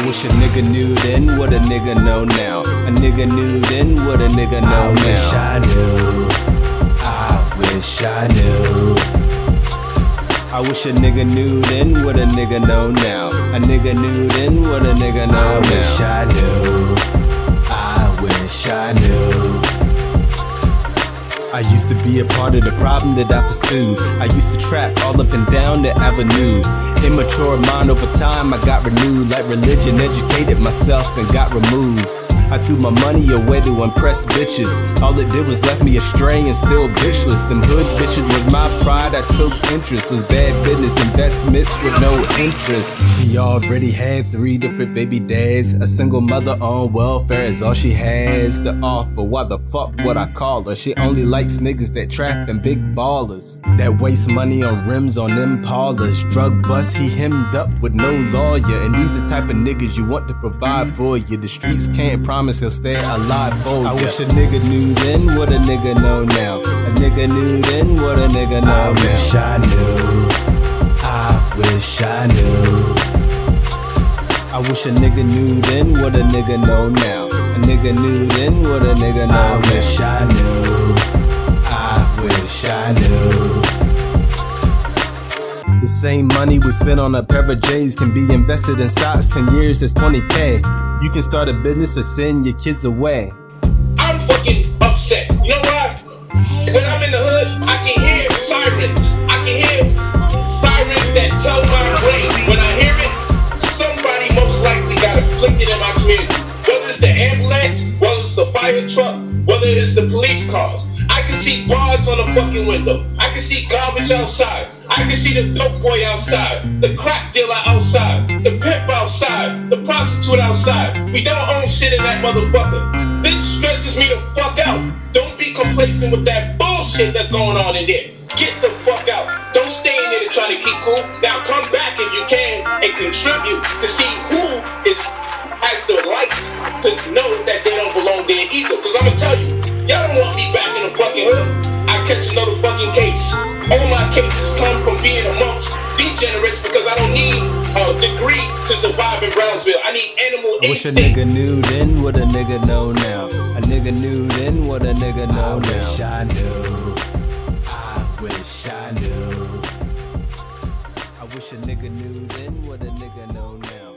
I wish a nigga knew then what a nigga know now. A nigga knew then what a nigga know now. I wish I knew. I wish a nigga knew then what a nigga know now. A nigga knew then what a nigga know now. I wish I knew. I wish I knew. I used to be a part of the problem that I pursued. I used to trap all up and down the avenue. Immature mind over time, I got renewed. Like religion, educated myself and got removed. I threw my money away to impress bitches. All it did was left me astray and still bitchless. Them hood bitches was my pride, I took interest. Was bad business investments with no interest. She already had 3 different baby dads. A single mother on welfare is all she has to offer. Why the fuck would I call her? She only likes niggas that trap and big ballers, that waste money on rims on Impalas. Drug bust, he hemmed up with no lawyer. And these the type of niggas you want to provide for you. The streets can't promise he'll stay alive for you. I wish a nigga knew then what a nigga know now. A nigga knew then what a nigga know now. I wish I knew. I wish I knew. I wish a nigga knew then what a nigga know now. A nigga knew then what a nigga know now. I wish I knew. I wish I knew. The same money we spent on a pair of J's can be invested in stocks. 10 years is 20K. You can start a business or send your kids away. I'm fucking upset. You know why? When I'm in the hood, I can hear sirens. I can hear sirens that tell my brain. When I hear it, somebody most likely got afflicted in my community. Whether it's the ambulance, whether it's the fire truck, whether it's the police cars. I can see bars on the fucking window. I can see garbage outside. I can see the dope boy outside, the crack dealer outside, the pimp outside, the prostitute outside. We don't own shit in that motherfucker. This stresses me the fuck out. Don't be complacent with that bullshit that's going on in there. Get the fuck out. Don't stay in there trying to keep cool. Now come back if you can and contribute to see who has the right to know that they don't belong there either. Because I'm going to tell you, y'all don't want me back in the fucking hood. I catch another fucking case. All my cases come from being amongst degenerates because I don't need a degree to survive in Brownsville. I need animal instinct. I wish a nigga knew then what a nigga know now. A nigga knew then what a nigga know now. I wish I knew. I wish I knew. I wish a nigga knew then what a nigga know now.